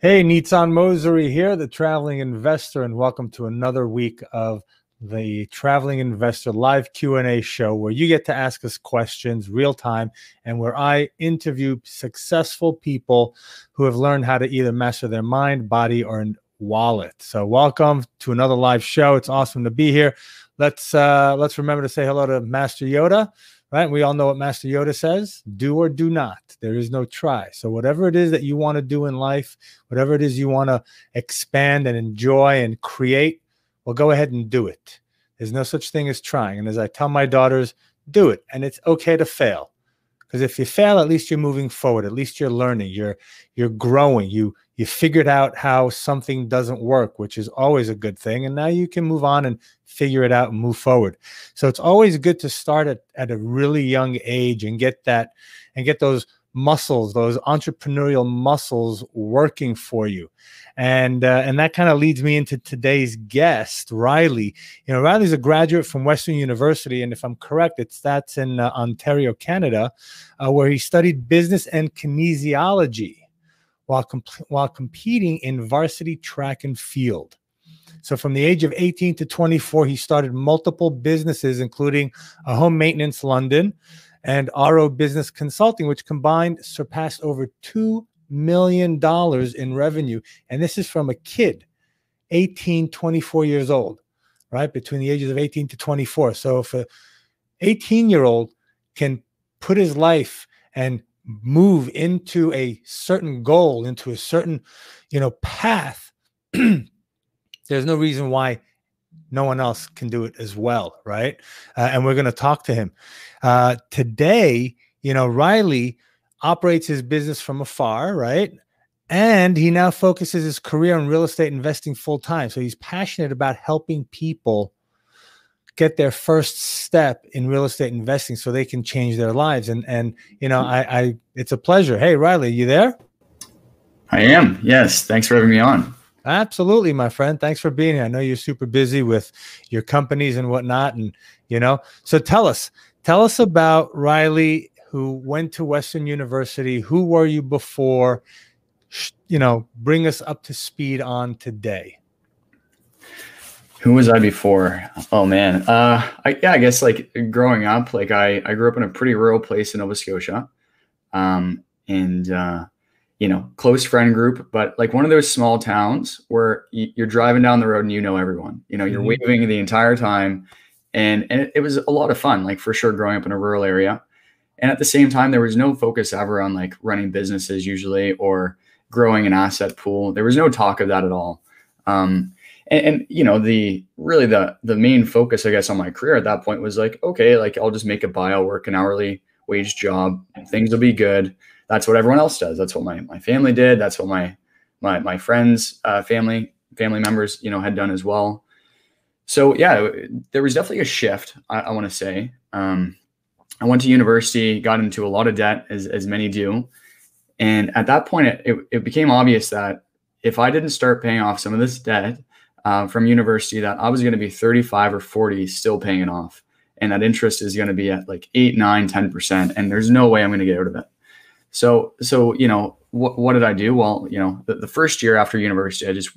Hey, Nitsan Mosery here, the Traveling Investor, and welcome to another week of the Traveling Investor live Q&A show where you get to ask us questions real time and where I interview successful people who have learned how to either master their mind, body, or wallet. So welcome to another live show. It's awesome to be here. Let's remember to say hello to Master Yoda. Right? We all know what Master Yoda says, do or do not. There is no try. So whatever it is that you want to do in life, whatever it is you want to expand and enjoy and create, well, go ahead and do it. There's no such thing as trying. And as I tell my daughters, do it. And it's okay to fail. Because if you fail, at least you're moving forward. At least you're learning. You're growing. You figured out how something doesn't work, which is always a good thing. And now you can move on and figure it out and move forward. So it's always good to start at a really young age and get those muscles, those entrepreneurial muscles working for you. And that kind of leads me into today's guest, Riley. You know, Riley's a graduate from Western University, and if I'm correct, that's in Ontario, Canada, where he studied business and kinesiology while competing in varsity track and field. So from the age of 18 to 24, he started multiple businesses, including Home Maintenance London and RO Business Consulting, which combined surpassed over $2 million in revenue. And this is from a kid, 18, 24 years old, right? Between the ages of 18 to 24. So if an 18-year-old can put his life and move into a certain goal, into a certain, path, there's no reason why no one else can do it as well, right? And we're going to talk to him. Today, Riley operates his business from afar, right? And he now focuses his career on real estate investing full-time. So he's passionate about helping people get their first step in real estate investing so they can change their lives. And it's a pleasure. Hey, Riley, you there? I am. Yes. Thanks for having me on. Absolutely, my friend. Thanks for being here. I know you're super busy with your companies and whatnot. So tell us about Riley, who went to Western University. Who were you before? Bring us up to speed on today. Who was I before? Oh man. I guess like growing up, like I grew up in a pretty rural place in Nova Scotia. Close friend group, but like one of those small towns where you're driving down the road and everyone, you're waving the entire time. And it was a lot of fun, like for sure, growing up in a rural area. And at the same time, there was no focus ever on like running businesses usually, or growing an asset pool. There was no talk of that at all. The main focus, I guess, on my career at that point was like, okay, like I'll just make a bio, work an hourly wage job, things will be good. That's what everyone else does. That's what my family did. That's what my friends, family members, had done as well. So yeah, there was definitely a shift. I want to say, I went to university, got into a lot of debt as many do. And at that point, it became obvious that if I didn't start paying off some of this debt from university, that I was going to be 35 or 40 still paying it off. And that interest is going to be at like 8, 9, 10%. And there's no way I'm going to get out of it. So what did I do? Well, the first year after university, I just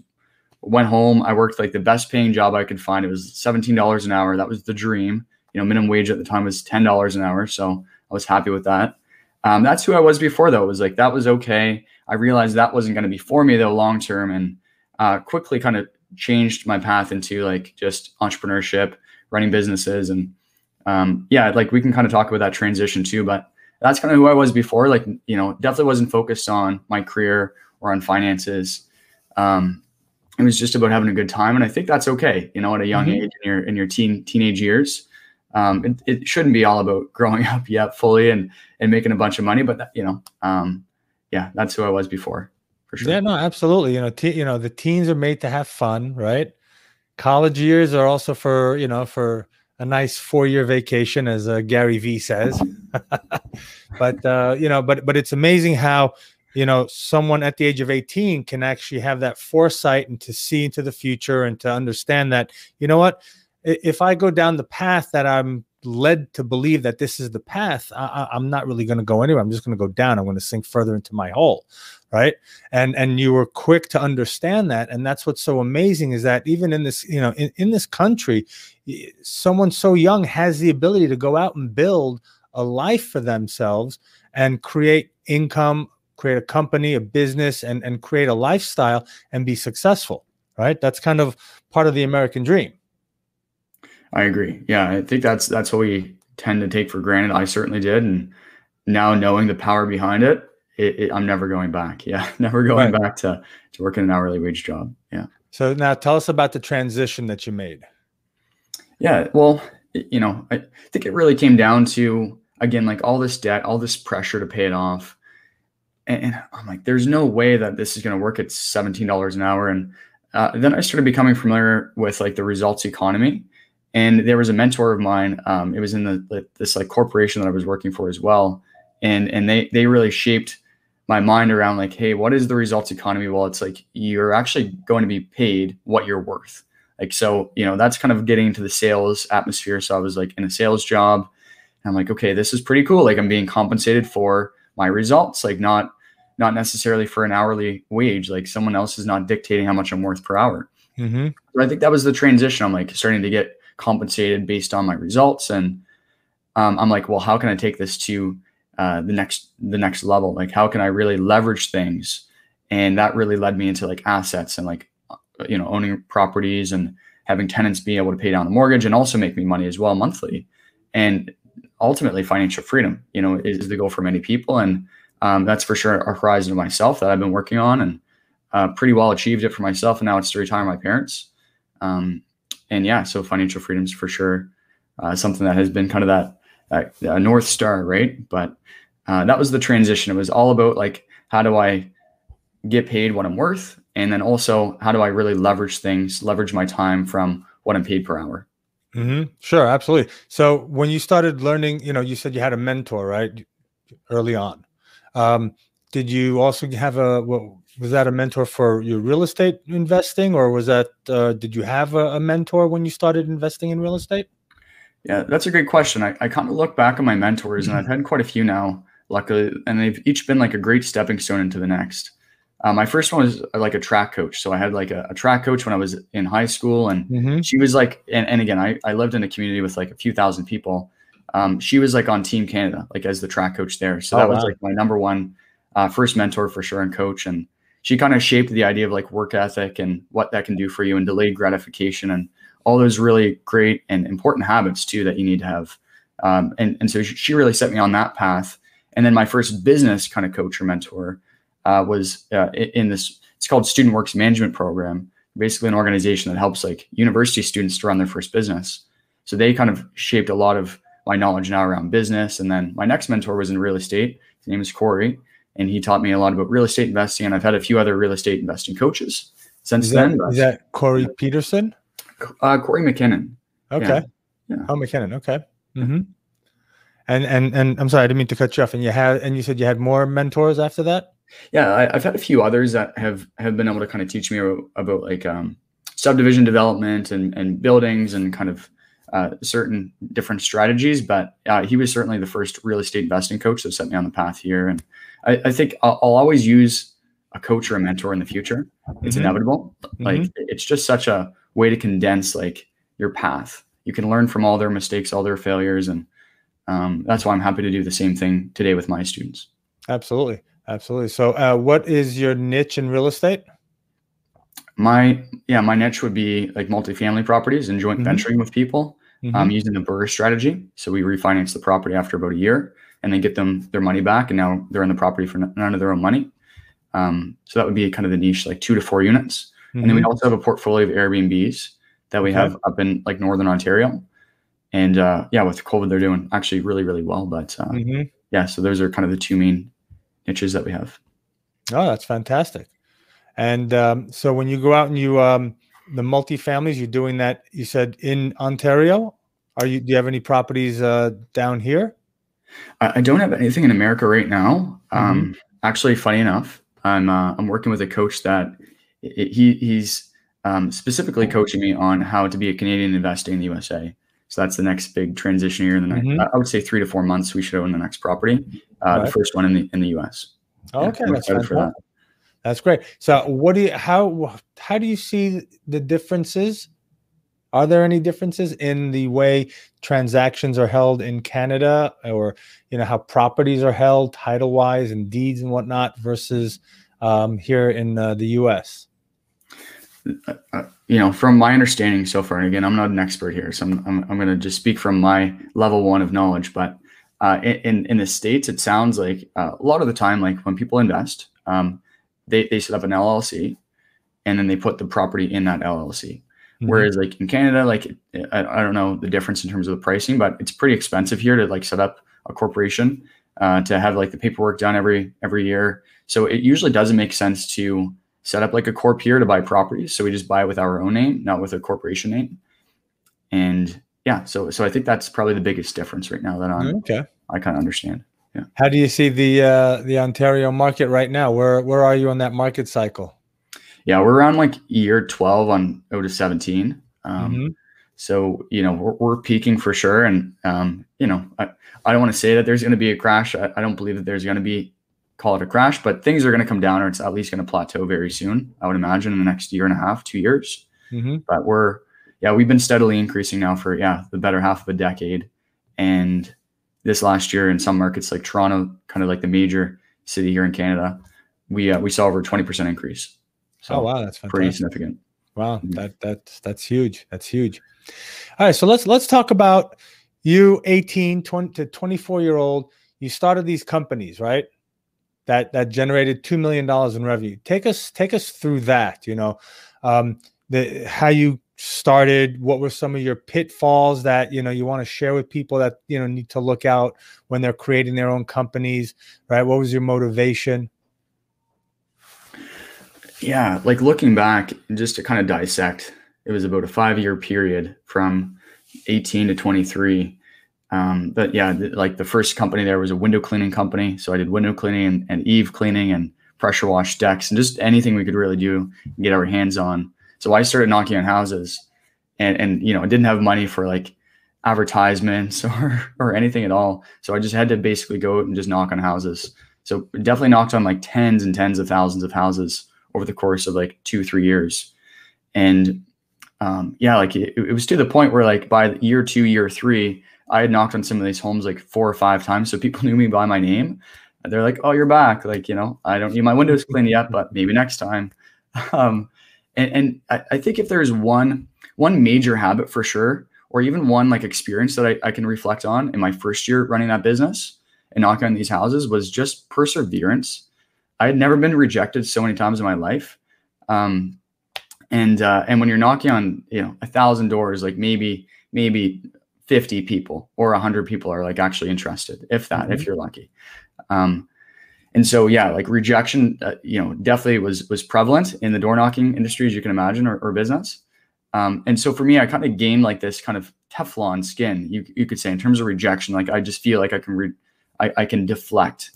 went home. I worked like the best paying job I could find. It was $17 an hour. That was the dream. Minimum wage at the time was $10 an hour. So I was happy with that. That's who I was before, though. It was like, that was okay. I realized that wasn't going to be for me, though, long term, and quickly kind of changed my path into like just entrepreneurship, running businesses. And we can kind of talk about that transition too, but that's kind of who I was before. Like, definitely wasn't focused on my career or on finances. It was just about having a good time. And I think that's okay. At a young age, in your teenage years, it shouldn't be all about growing up yet fully and making a bunch of money, but that, that's who I was before for sure. Yeah, no, absolutely. The teens are made to have fun, right? College years are also for a nice 4-year vacation, as Gary V says. But it's amazing how, someone at the age of 18 can actually have that foresight and to see into the future and to understand that, if I go down the path that I'm led to believe that this is the path, I'm not really going to go anywhere. I'm just going to go down. I'm going to sink further into my hole, right? And you were quick to understand that. And that's what's so amazing is that even in this, you know, in this country, someone so young has the ability to go out and build a life for themselves and create income, create a company, a business, and create a lifestyle and be successful, right? That's kind of part of the American dream. I agree. Yeah, I think that's what we tend to take for granted. I certainly did. And now knowing the power behind it, I'm never going back. Yeah, never going back to working an hourly wage job. Yeah. So now tell us about the transition that you made. Yeah, well, you know, I think it really came down to, again, like all this debt, all this pressure to pay it off. And I'm like, there's no way that this is going to work at $17 an hour. And then I started becoming familiar with like the results economy. And there was a mentor of mine. It was in this like corporation that I was working for as well. And they really shaped my mind around like, hey, what is the results economy? Well, it's like, you're actually going to be paid what you're worth. Like, so, you know, that's kind of getting into the sales atmosphere. So I was like in a sales job and I'm like, okay, this is pretty cool. Like I'm being compensated for my results, like not necessarily for an hourly wage. Like someone else is not dictating how much I'm worth per hour. Mm-hmm. But I think that was the transition. I'm like starting to get compensated based on my results. And I'm like, well, how can I take this to the next level? Like, how can I really leverage things? And that really led me into like assets and like, you know, owning properties and having tenants be able to pay down the mortgage and also make me money as well monthly. And ultimately financial freedom, you know, is the goal for many people. And that's for sure a horizon of myself that I've been working on and pretty well achieved it for myself. And now it's to retire my parents. And yeah, so financial freedom is for sure something that has been kind of that North Star, right? But that was the transition. It was all about like, how do I get paid what I'm worth? And then also, how do I really leverage my time from what I'm paid per hour? Mm-hmm. Sure, absolutely. So when you started learning, you know, you said you had a mentor, right? Early on. Did you also have was that a mentor for your real estate investing, or was that, did you have a mentor when you started investing in real estate? Yeah, that's a great question. I kind of look back on my mentors and I've had quite a few now, luckily, and they've each been like a great stepping stone into the next. My first one was like a track coach. So I had like a track coach when I was in high school and she was like, and again, I lived in a community with like a few thousand people. She was like on Team Canada, like as the track coach there. So that was like my number one, first mentor for sure and coach. And she kind of shaped the idea of like work ethic and what that can do for you and delayed gratification and all those really great and important habits too that you need to have. And so she really set me on that path. And then my first business kind of coach or mentor was in this, it's called Student Works Management Program, basically an organization that helps like university students to run their first business. So they kind of shaped a lot of my knowledge now around business. And then my next mentor was in real estate. His name is Corey. And he taught me a lot about real estate investing. And I've had a few other real estate investing coaches since then. Is that Corey Peterson? Corey McKinnon. Okay. Yeah. Oh, McKinnon. Okay. Mm-hmm. And I'm sorry, I didn't mean to cut you off. And you said you had more mentors after that? Yeah. I've had a few others that have been able to kind of teach me about like subdivision development and buildings and kind of certain different strategies, but he was certainly the first real estate investing coach that set me on the path here. And I think I'll always use a coach or a mentor in the future. It's inevitable. Like it's just such a way to condense like your path. You can learn from all their mistakes, all their failures. And that's why I'm happy to do the same thing today with my students. Absolutely. Absolutely. So what is your niche in real estate? My niche would be like multifamily properties and joint venturing with people. Using the BRRRR strategy. So we refinance the property after about a year and then get them their money back. And now they're in the property for none of their own money. So that would be kind of the niche, like 2 to 4 units. And then we also have a portfolio of Airbnbs that we have up in like Northern Ontario. And yeah, with COVID, they're doing actually really, really well. But yeah, so those are kind of the two main niches that we have. Oh, that's fantastic. And so when you go out and you, the multifamilies, you're doing that, you said in Ontario, do you have any properties down here? I don't have anything in America right now. Actually, funny enough, I'm working with a coach that he's specifically coaching me on how to be a Canadian investor in the USA. So that's the next big transition year. In the next, I would say 3 to 4 months, we should own the next property, the first one in the US. Oh, okay, that's fantastic. That's great. So, what do you how do you see the differences? Are there any differences in the way transactions are held in Canada, or how properties are held title wise and deeds and whatnot versus here in the US? From my understanding so far, and again, I'm not an expert here, so I'm going to just speak from my level one of knowledge. But in the States, it sounds like a lot of the time, like when people invest, they set up an LLC, and then they put the property in that LLC. Whereas like in Canada, like I don't know the difference in terms of the pricing, but it's pretty expensive here to like set up a corporation, to have like the paperwork done every year. So it usually doesn't make sense to set up like a corp here to buy properties. So we just buy with our own name, not with a corporation name. And yeah, so I think that's probably the biggest difference right now that I kind of understand. Yeah. How do you see the Ontario market right now? Where are you on that market cycle? Yeah, we're around like year 12 on 0 to 17. So we're peaking for sure, and I don't want to say that there's going to be a crash. I don't believe that there's going to be, call it a crash, but things are going to come down, or it's at least going to plateau very soon. I would imagine in the next year and a half, 2 years. But we've been steadily increasing now for the better half of a decade, and this last year in some markets like Toronto, kind of like the major city here in Canada, we saw over 20% increase. So that's fantastic. Pretty significant. Wow, that's huge. That's huge. All right, so let's talk about you, 18 to 24-year-old. You started these companies, right? That generated $2 million in revenue. Take us through that. How you started. What were some of your pitfalls that you want to share with people that need to look out when they're creating their own companies, right? What was your motivation? Yeah, like looking back, just to kind of dissect, it was about a 5-year period from 18 to 23. But yeah, like the first company there was a window cleaning company. So I did window cleaning and eave cleaning and pressure wash decks and just anything we could really do and get our hands on. So I started knocking on houses and I didn't have money for like advertisements or anything at all. So I just had to basically go out and just knock on houses. So definitely knocked on like tens and tens of thousands of houses over the course of like 2-3 years. And like it was to the point where like by year 2, year 3, I had knocked on some of these homes like 4 or 5 times. So people knew me by my name. They're like, "Oh, you're back." Like, I don't need my windows cleaned yet, but maybe next time. And I think if there's one major habit for sure, or even one like experience that I can reflect on in my first year running that business and knocking on these houses, was just perseverance. I had never been rejected so many times in my life. And when you're knocking on, 1,000 doors, like maybe 50 people or 100 people are like actually interested, if that, if you're lucky. And so, like rejection, definitely was prevalent in the door knocking industry, as you can imagine, or business. And so for me, I kind of gained like this kind of Teflon skin, you could say, in terms of rejection. Like, I just feel like I can deflect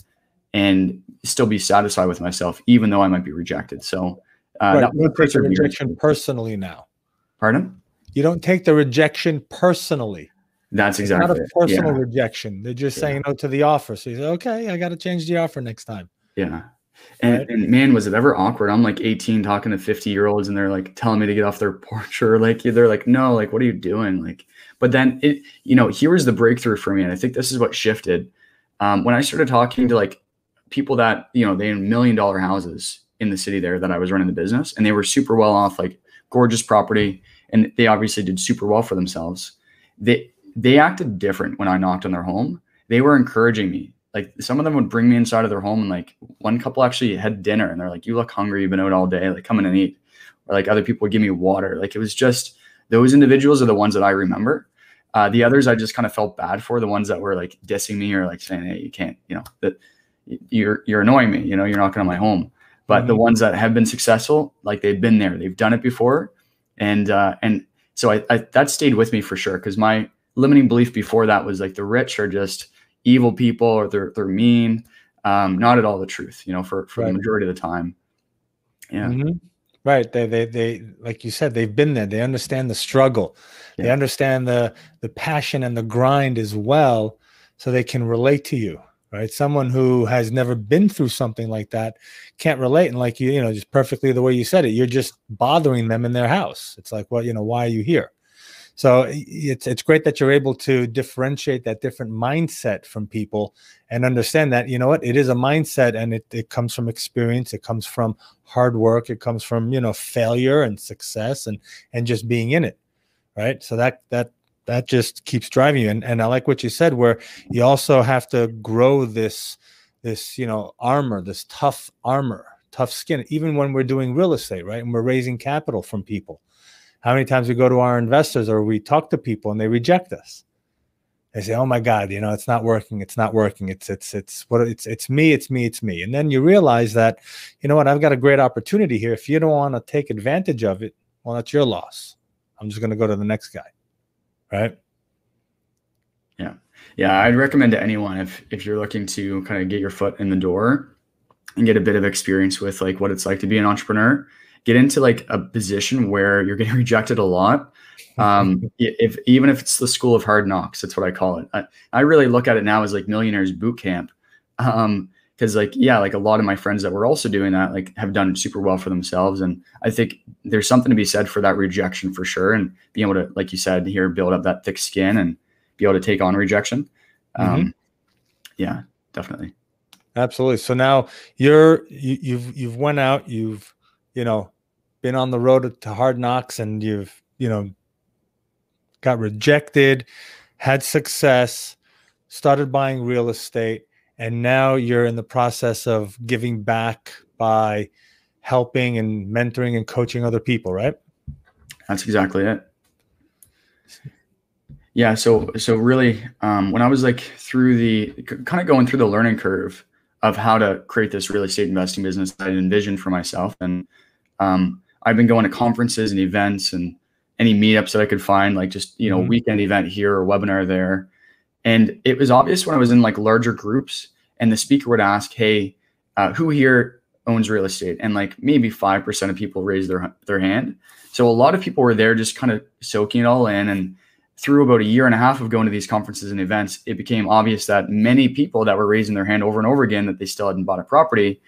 and still be satisfied with myself, even though I might be rejected. So you don't take the rejection personally now. Pardon? You don't take the rejection personally. That's exactly it. It's not a personal rejection. They're just saying no to the offer. So you say, okay, I got to change the offer next time. Yeah. And man, was it ever awkward. I'm like 18 talking to 50-year-olds and they're like telling me to get off their porch, or like, they're like, no, like, what are you doing? Like, but then it, here was the breakthrough for me. And I think this is what shifted. When I started talking to like people that, they had $1 million houses in the city there that I was running the business, and they were super well off, like gorgeous property. And they obviously did super well for themselves. They acted different when I knocked on their home. They were encouraging me. Like, some of them would bring me inside of their home, and like one couple actually had dinner and they're like, "You look hungry. You've been out all day. Like, come in and eat." Or like other people would give me water. Like, it was just, those individuals are the ones that I remember. The others I just kind of felt bad for, the ones that were like dissing me or like saying, "Hey, you can't, that you're annoying me, you're knocking on my home." But the ones that have been successful, like they've been there, they've done it before. And so I that stayed with me for sure. 'Cause my limiting belief before that was like the rich are just evil people, or they're mean, not at all the truth, for the majority of the time. Yeah. Right. They like you said, they've been there. They understand the struggle. Yeah. They understand the passion and the grind as well. So they can relate to you, right? Someone who has never been through something like that can't relate. And like, you know, just perfectly the way you said it, you're just bothering them in their house. It's like, well, you know, why are you here? So it's great that you're able to differentiate that different mindset from people and understand that, you know what, it is a mindset, and it comes from experience. It comes from hard work. It comes from, you know, failure and success and just being in it. Right. So that just keeps driving you. And I like what you said, where you also have to grow this, you know, armor, this tough armor, tough skin, even when we're doing real estate, right? And we're raising capital from people. How many times we go to our investors or we talk to people and they reject us? They say, oh my God, you know, it's not working. It's not working. It's me. And then you realize that, you know what, I've got a great opportunity here. If you don't want to take advantage of it, well, that's your loss. I'm just going to go to the next guy. Right. Yeah. Yeah. I'd recommend to anyone, if you're looking to kind of get your foot in the door and get a bit of experience with like what it's like to be an entrepreneur, get into like a position where you're getting rejected a lot. Even if it's the school of hard knocks, that's what I call it. I really look at it now as like millionaires boot camp. Cause like, yeah, like a lot of my friends that were also doing that, like have done super well for themselves. And I think there's something to be said for that rejection for sure. And being able to, like you said here, build up that thick skin and be able to take on rejection. Yeah, definitely. Absolutely. So now you've went out, you've, you know, been on the road to hard knocks, and you've, you know, got rejected, had success, started buying real estate, and now you're in the process of giving back by helping and mentoring and coaching other people, right? That's exactly it. Yeah. So really, when I was like going through the learning curve of how to create this real estate investing business that I envisioned for myself, and I've been going to conferences and events and any meetups that I could find, like just, you know, weekend event here or webinar there. And it was obvious when I was in like larger groups and the speaker would ask, hey, who here owns real estate? And like maybe 5% of people raised their hand. So a lot of people were there just kind of soaking it all in. And through about a year and a half of going to these conferences and events, it became obvious that many people that were raising their hand over and over again that they still hadn't bought a property,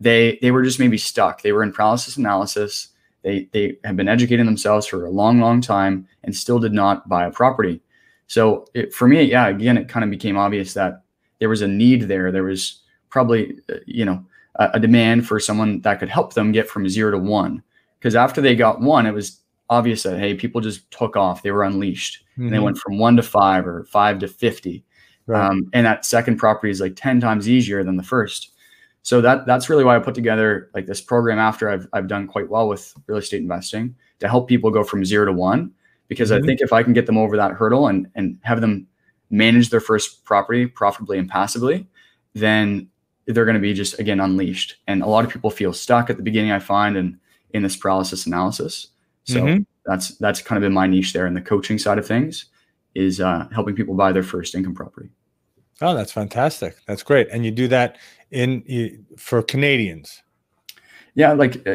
they were just maybe stuck. They were in paralysis analysis. They had been educating themselves for a long, long time and still did not buy a property. So for me, yeah, again, it kind of became obvious that there was a need there. There was probably, you know, a demand for someone that could help them get from 0 to 1. Because after they got 1, it was obvious that, hey, people just took off. They were unleashed. And they went from 1 to 5 or 5 to 50. Right. And that second property is like 10 times easier than the first. So that's really why I put together like this program after I've done quite well with real estate investing, to help people go from 0 to 1, because I think if I can get them over that hurdle and have them manage their first property profitably and passively, then they're going to be just, again, unleashed. And a lot of people feel stuck at the beginning, I find, and in this paralysis analysis. So that's kind of been my niche there. And the coaching side of things is helping people buy their first income property. Oh, that's fantastic. That's great. And you do that for Canadians. Yeah. Like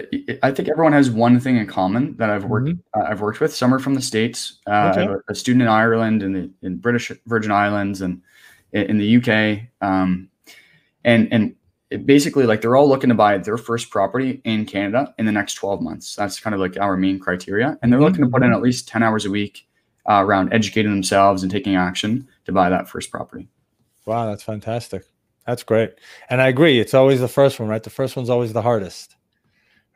I think everyone has one thing in common that I've worked with. Some are from the States, a student in Ireland and in British Virgin Islands and in the UK. And it basically, like, they're all looking to buy their first property in Canada in the next 12 months. That's kind of like our main criteria. And they're looking to put in at least 10 hours a week around educating themselves and taking action to buy that first property. Wow, that's fantastic. That's great. And I agree. It's always the first one, right? The first one's always the hardest,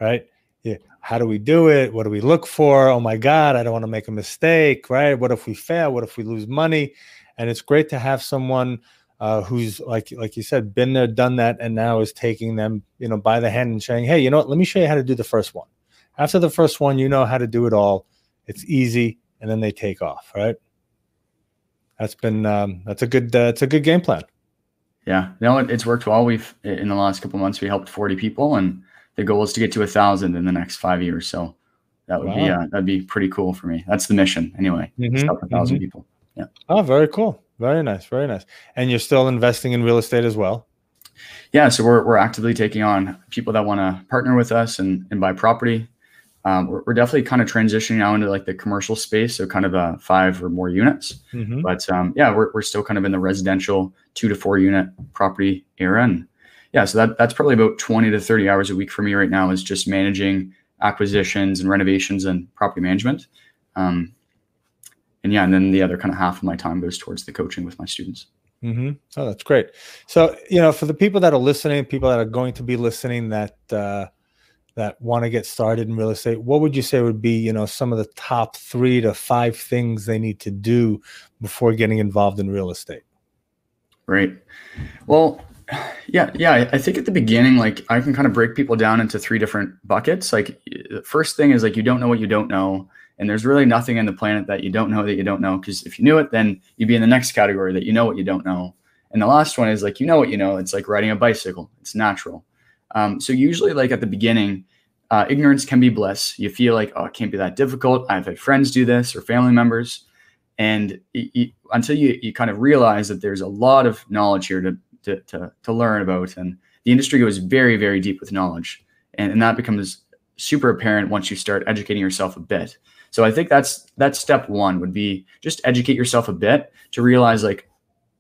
right? Yeah. How do we do it? What do we look for? Oh my God, I don't want to make a mistake, right? What if we fail? What if we lose money? And it's great to have someone who's like you said, been there, done that, and now is taking them, you know, by the hand and saying, hey, you know what, let me show you how to do the first one. After the first one, you know how to do it all. It's easy. And then they take off, right? That's been, that's a good game plan. Yeah, no, it's worked well. In the last couple of months, we helped 40 people, and the goal is to get to 1,000 in the next 5 years. So that would be, that'd be pretty cool for me. That's the mission anyway. Help 1,000 people. Yeah. Oh, very cool. Very nice. Very nice. And you're still investing in real estate as well? Yeah. So we're actively taking on people that want to partner with us and buy property. We're definitely kind of transitioning now into like the commercial space, so kind of 5 or more units. Mm-hmm. But yeah, we're still kind of in the residential 2 to 4 unit property era, and yeah, so that's probably about 20 to 30 hours a week for me right now is just managing acquisitions and renovations and property management. And yeah, and then the other kind of half of my time goes towards the coaching with my students. Mm-hmm. Oh, that's great. So, you know, for the people that are listening, people that are going to be listening that, that want to get started in real estate, what would you say would be, you know, some of the top 3 to 5 things they need to do before getting involved in real estate? Right. Well, yeah. I think at the beginning, like I can kind of break people down into 3 different buckets. Like the first thing is like, you don't know what you don't know. And there's really nothing on the planet that you don't know that you don't know. Because if you knew it, then you'd be in the next category that you know what you don't know. And the last one is like, you know what you know. It's like riding a bicycle. It's natural. So usually like at the beginning, ignorance can be bliss. You feel like, oh, it can't be that difficult. I've had friends do this or family members. And until you kind of realize that there's a lot of knowledge here to learn about. And the industry goes very, very deep with knowledge. And that becomes super apparent once you start educating yourself a bit. So I think that's step one would be just educate yourself a bit to realize like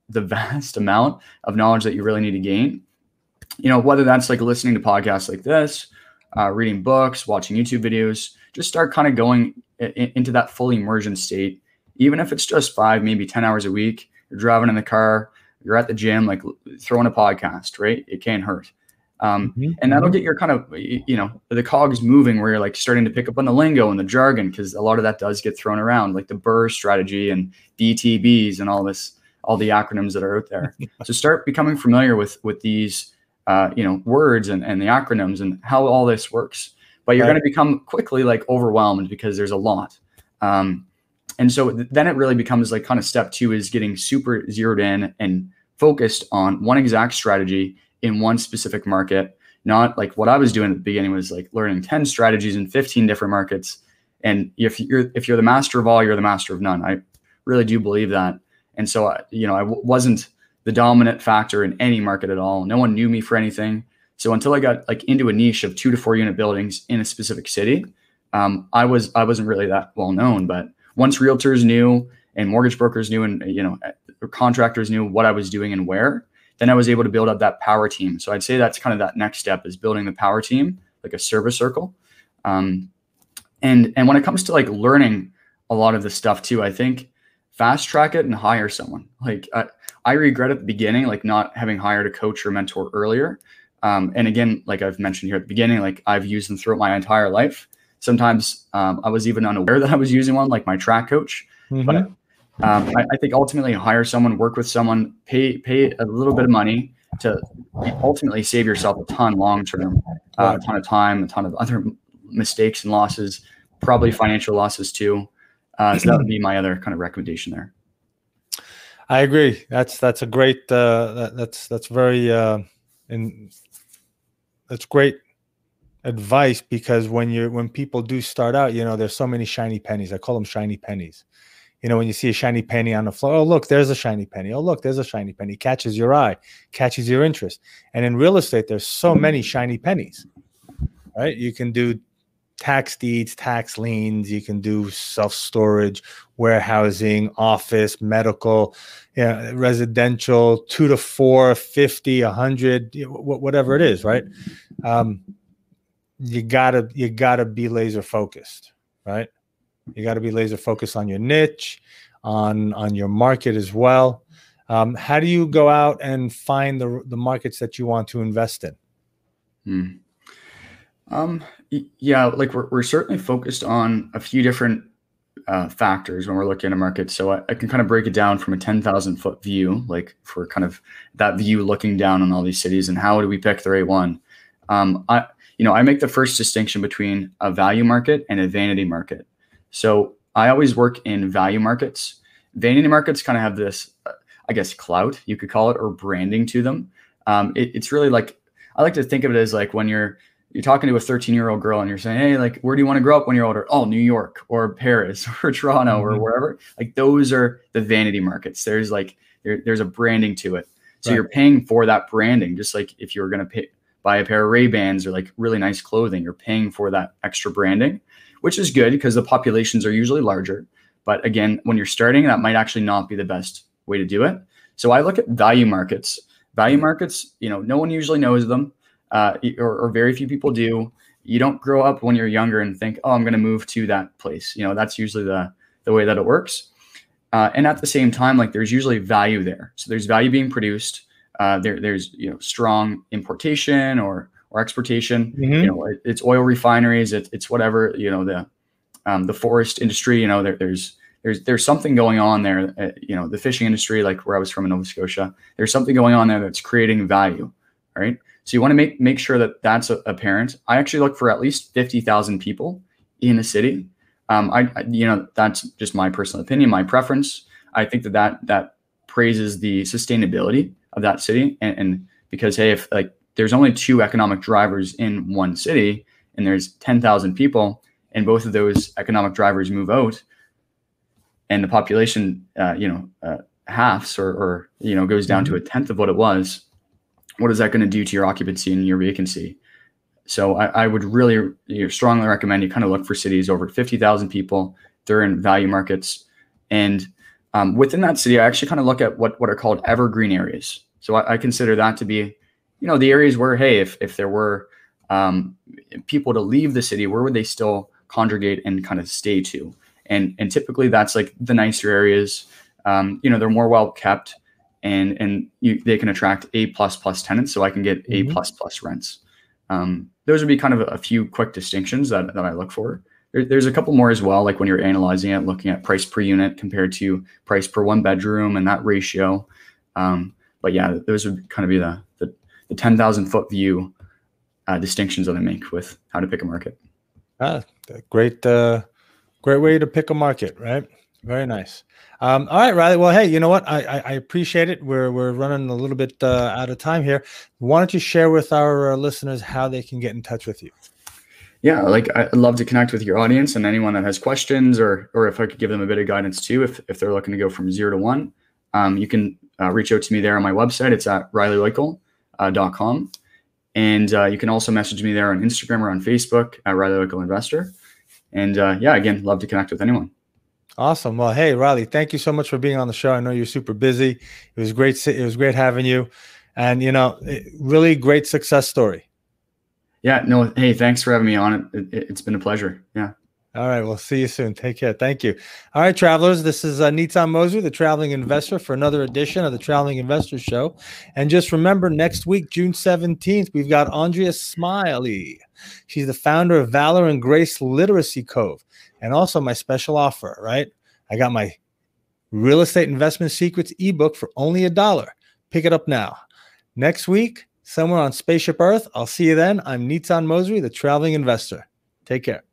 the vast amount of knowledge that you really need to gain. You know, whether that's like listening to podcasts like this, reading books, watching YouTube videos, just start kind of going into that full immersion state. Even if it's just 5, maybe 10 hours a week, you're driving in the car, you're at the gym, like throwing a podcast, right? It can't hurt. And that'll get your kind of, you know, the cogs moving where you're like starting to pick up on the lingo and the jargon, because a lot of that does get thrown around, like the BRRRR strategy and DTBs and all the acronyms that are out there. So start becoming familiar with these, you know, words and the acronyms and how all this works. But you're going to become quickly like overwhelmed because there's a lot. And so then it really becomes like kind of step two is getting super zeroed in and focused on one exact strategy in one specific market. Not like what I was doing at the beginning was like learning 10 strategies in 15 different markets. And if you're the master of all, you're the master of none. I really do believe that. And so, I wasn't the dominant factor in any market at all. No one knew me for anything. So until I got like into a niche of 2 to 4 unit buildings in a specific city, I wasn't really that well known. But once realtors knew and mortgage brokers knew and, you know, contractors knew what I was doing and where, then I was able to build up that power team. So I'd say that's kind of that next step is building the power team, like a service circle. And when it comes to like learning a lot of this stuff too, I think fast track it and hire someone. Like I regret at the beginning, like not having hired a coach or mentor earlier. And again, like I've mentioned here at the beginning, like I've used them throughout my entire life. Sometimes I was even unaware that I was using one, like my track coach. Mm-hmm. But I think ultimately hire someone, work with someone, pay a little bit of money to ultimately save yourself a ton long-term, a ton of time, a ton of other mistakes and losses, probably financial losses too. So that would be my other kind of recommendation there. I agree. That's a great, that's very, and that's great advice, because when people do start out, you know, there's so many shiny pennies. I call them shiny pennies. You know, when you see a shiny penny on the floor, oh, look, there's a shiny penny. Oh, look, there's a shiny penny. Catches your eye, catches your interest. And in real estate, there's so many shiny pennies, right? You can do tax deeds, tax liens. You can do self-storage, warehousing, office, medical, you know, residential, 2 to 4, 50, 100, whatever it is, right? You gotta be laser focused, right? You got to be laser focused on your niche, on your market as well. How do you go out and find the markets that you want to invest in? Yeah, like we're certainly focused on a few different factors when we're looking at a market. So I can kind of break it down from a 10,000 foot view, like for kind of that view looking down on all these cities and how do we pick the right one? I make the first distinction between a value market and a vanity market. So I always work in value markets. Vanity markets kind of have this, I guess, clout, you could call it, or branding to them. It's really like, I like to think of it as like when you're talking to a 13-year-old girl and you're saying, hey, like, where do you want to grow up when you're older? Oh, New York or Paris or Toronto or wherever. Like those are the vanity markets. There's a branding to it. So You're paying for that branding, just like if you were going to buy a pair of Ray-Bans or like really nice clothing. You're paying for that extra branding, which is good because the populations are usually larger. But again, when you're starting, that might actually not be the best way to do it. So I look at value markets. Value markets, you know, no one usually knows them or very few people do. You don't grow up when you're younger and think, oh, I'm going to move to that place. You know, that's usually the way that it works. And at the same time, like there's usually value there. So there's value being produced. There's, you know, strong importation or exportation, you know, it's oil refineries, it's whatever, you know, the forest industry, you know, there's something going on there, you know, the fishing industry, like where I was from in Nova Scotia, there's something going on there that's creating value. Right. So you want to make sure that that's apparent. I actually look for at least 50,000 people in a city. You know, that's just my personal opinion, my preference. I think that praises the sustainability of that city. And because, hey, if like there's only two economic drivers in one city and there's 10,000 people and both of those economic drivers move out and the population, you know, halves or, you know, goes down to a tenth of what it was, what is that going to do to your occupancy and your vacancy? So I would really strongly recommend you kind of look for cities over 50,000 people. They're in value markets. And within that city, I actually kind of look at what are called evergreen areas. So I consider that to be, you know, the areas where, hey, if there were people to leave the city, where would they still congregate and kind of stay to? And typically that's like the nicer areas. You know, they're more well kept and they can attract A++ tenants. So I can get A++ rents. Those would be kind of a few quick distinctions that I look for. There's a couple more as well, like when you're analyzing it, looking at price per unit compared to price per one bedroom and that ratio. But yeah, those would kind of be the 10,000 foot view distinctions that I make with how to pick a market. Great way to pick a market, right? Very nice. All right, Riley. Well, hey, you know what? I appreciate it. We're running a little bit out of time here. Why don't you share with our listeners how they can get in touch with you? Yeah, like I'd love to connect with your audience and anyone that has questions or if I could give them a bit of guidance too, if they're looking to go from 0 to 1, you can reach out to me there on my website. It's at RileyLeichl.com. And you can also message me there on Instagram or on Facebook at Riley Leichl Investor. And yeah, again, love to connect with anyone. Awesome. Well, hey, Riley, thank you so much for being on the show. I know you're super busy. It was great having you, and you know, really great success story. Yeah. No. Hey, thanks for having me on. It's been a pleasure. Yeah. All right. We'll see you soon. Take care. Thank you. All right, travelers. This is Nitsan Mosery, the Traveling Investor, for another edition of the Traveling Investor Show. And just remember, next week, June 17th, we've got Andrea Smiley. She's the founder of Valor and Grace Literacy Cove. And also my special offer, right? I got my Real Estate Investment Secrets ebook for only $1. Pick it up now. Next week, somewhere on Spaceship Earth. I'll see you then. I'm Nitsan Mosery, the Traveling Investor. Take care.